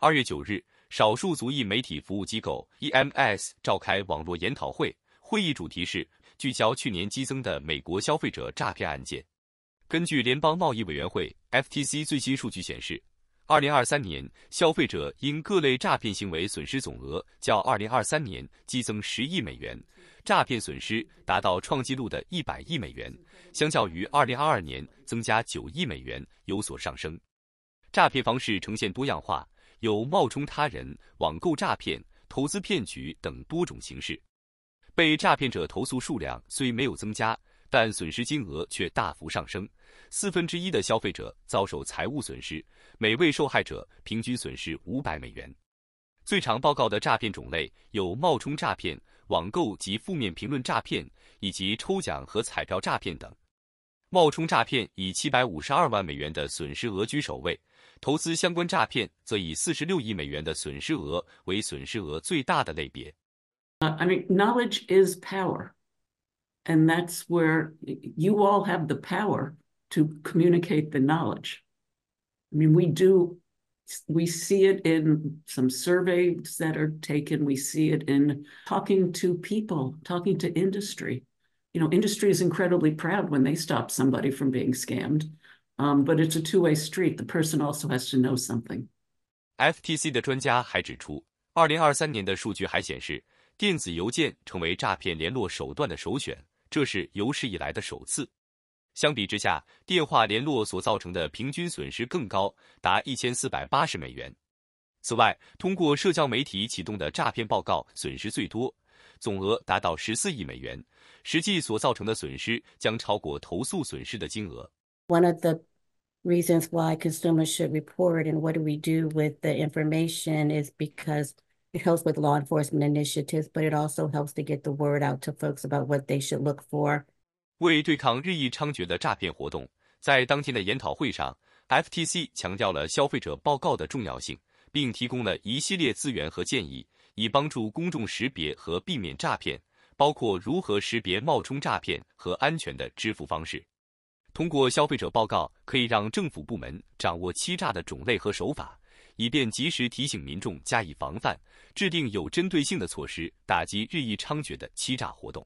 2月9日，少数族裔媒体服务机构 EMS 召开网络研讨会，会议主题是聚焦去年激增的美国消费者诈骗案件。根据联邦贸易委员会 FTC 最新数据显示， 2023年消费者因各类诈骗行为损失总额较2023年激增10亿美元，诈骗损失达到创纪录的100亿美元，相较于2022年增加9亿美元有所上升。诈骗方式呈现多样化，有冒充他人、网购诈骗、投资骗局等多种形式。被诈骗者投诉数量虽没有增加，但损失金额却大幅上升，1/4的消费者遭受财务损失，每位受害者平均损失500美元。最常报告的诈骗种类有冒充诈骗、网购及负面评论诈骗，以及抽奖和彩票诈骗等。冒充诈骗以752万美元的损失额居首位，投资相关诈骗则以46亿美元的损失额为损失额最大的类别。Knowledge is power. And that's where you all have the power to communicate the knowledge. I mean, we see it in some surveys that are taken. We see it in talking to people, talking to industry. You know, industry is incredibly proud when they stop somebody from being scammed. But it's a two-way street. The person also has to know something. FTC 的专家还指出，2023年的数据还显示，电子邮件成为诈骗联络手段的首选。这是有史以来的首次。相比之下，电话联络所造成的平均损失更高，达1480美元。此外，通过社交媒体启动的诈骗报告损失最多，总额达到14亿美元。实际所造成的损失将超过投诉损失的金额。One of the reasons why consumers should report and what do we do with the information is because it helps with law enforcement initiatives, but it also helps to get the word out to folks about what they should look for. 为对抗日益猖獗的诈骗活动，在当天的研讨会上 ，FTC 强调了消费者报告的重要性，并提供了一系列资源和建议，以帮助公众识别和避免诈骗，包括如何识别冒充诈骗和安全的支付方式。通过消费者报告，可以让政府部门掌握欺诈的种类和手法，以便及时提醒民众加以防范，制定有针对性的措施，打击日益猖獗的欺诈活动。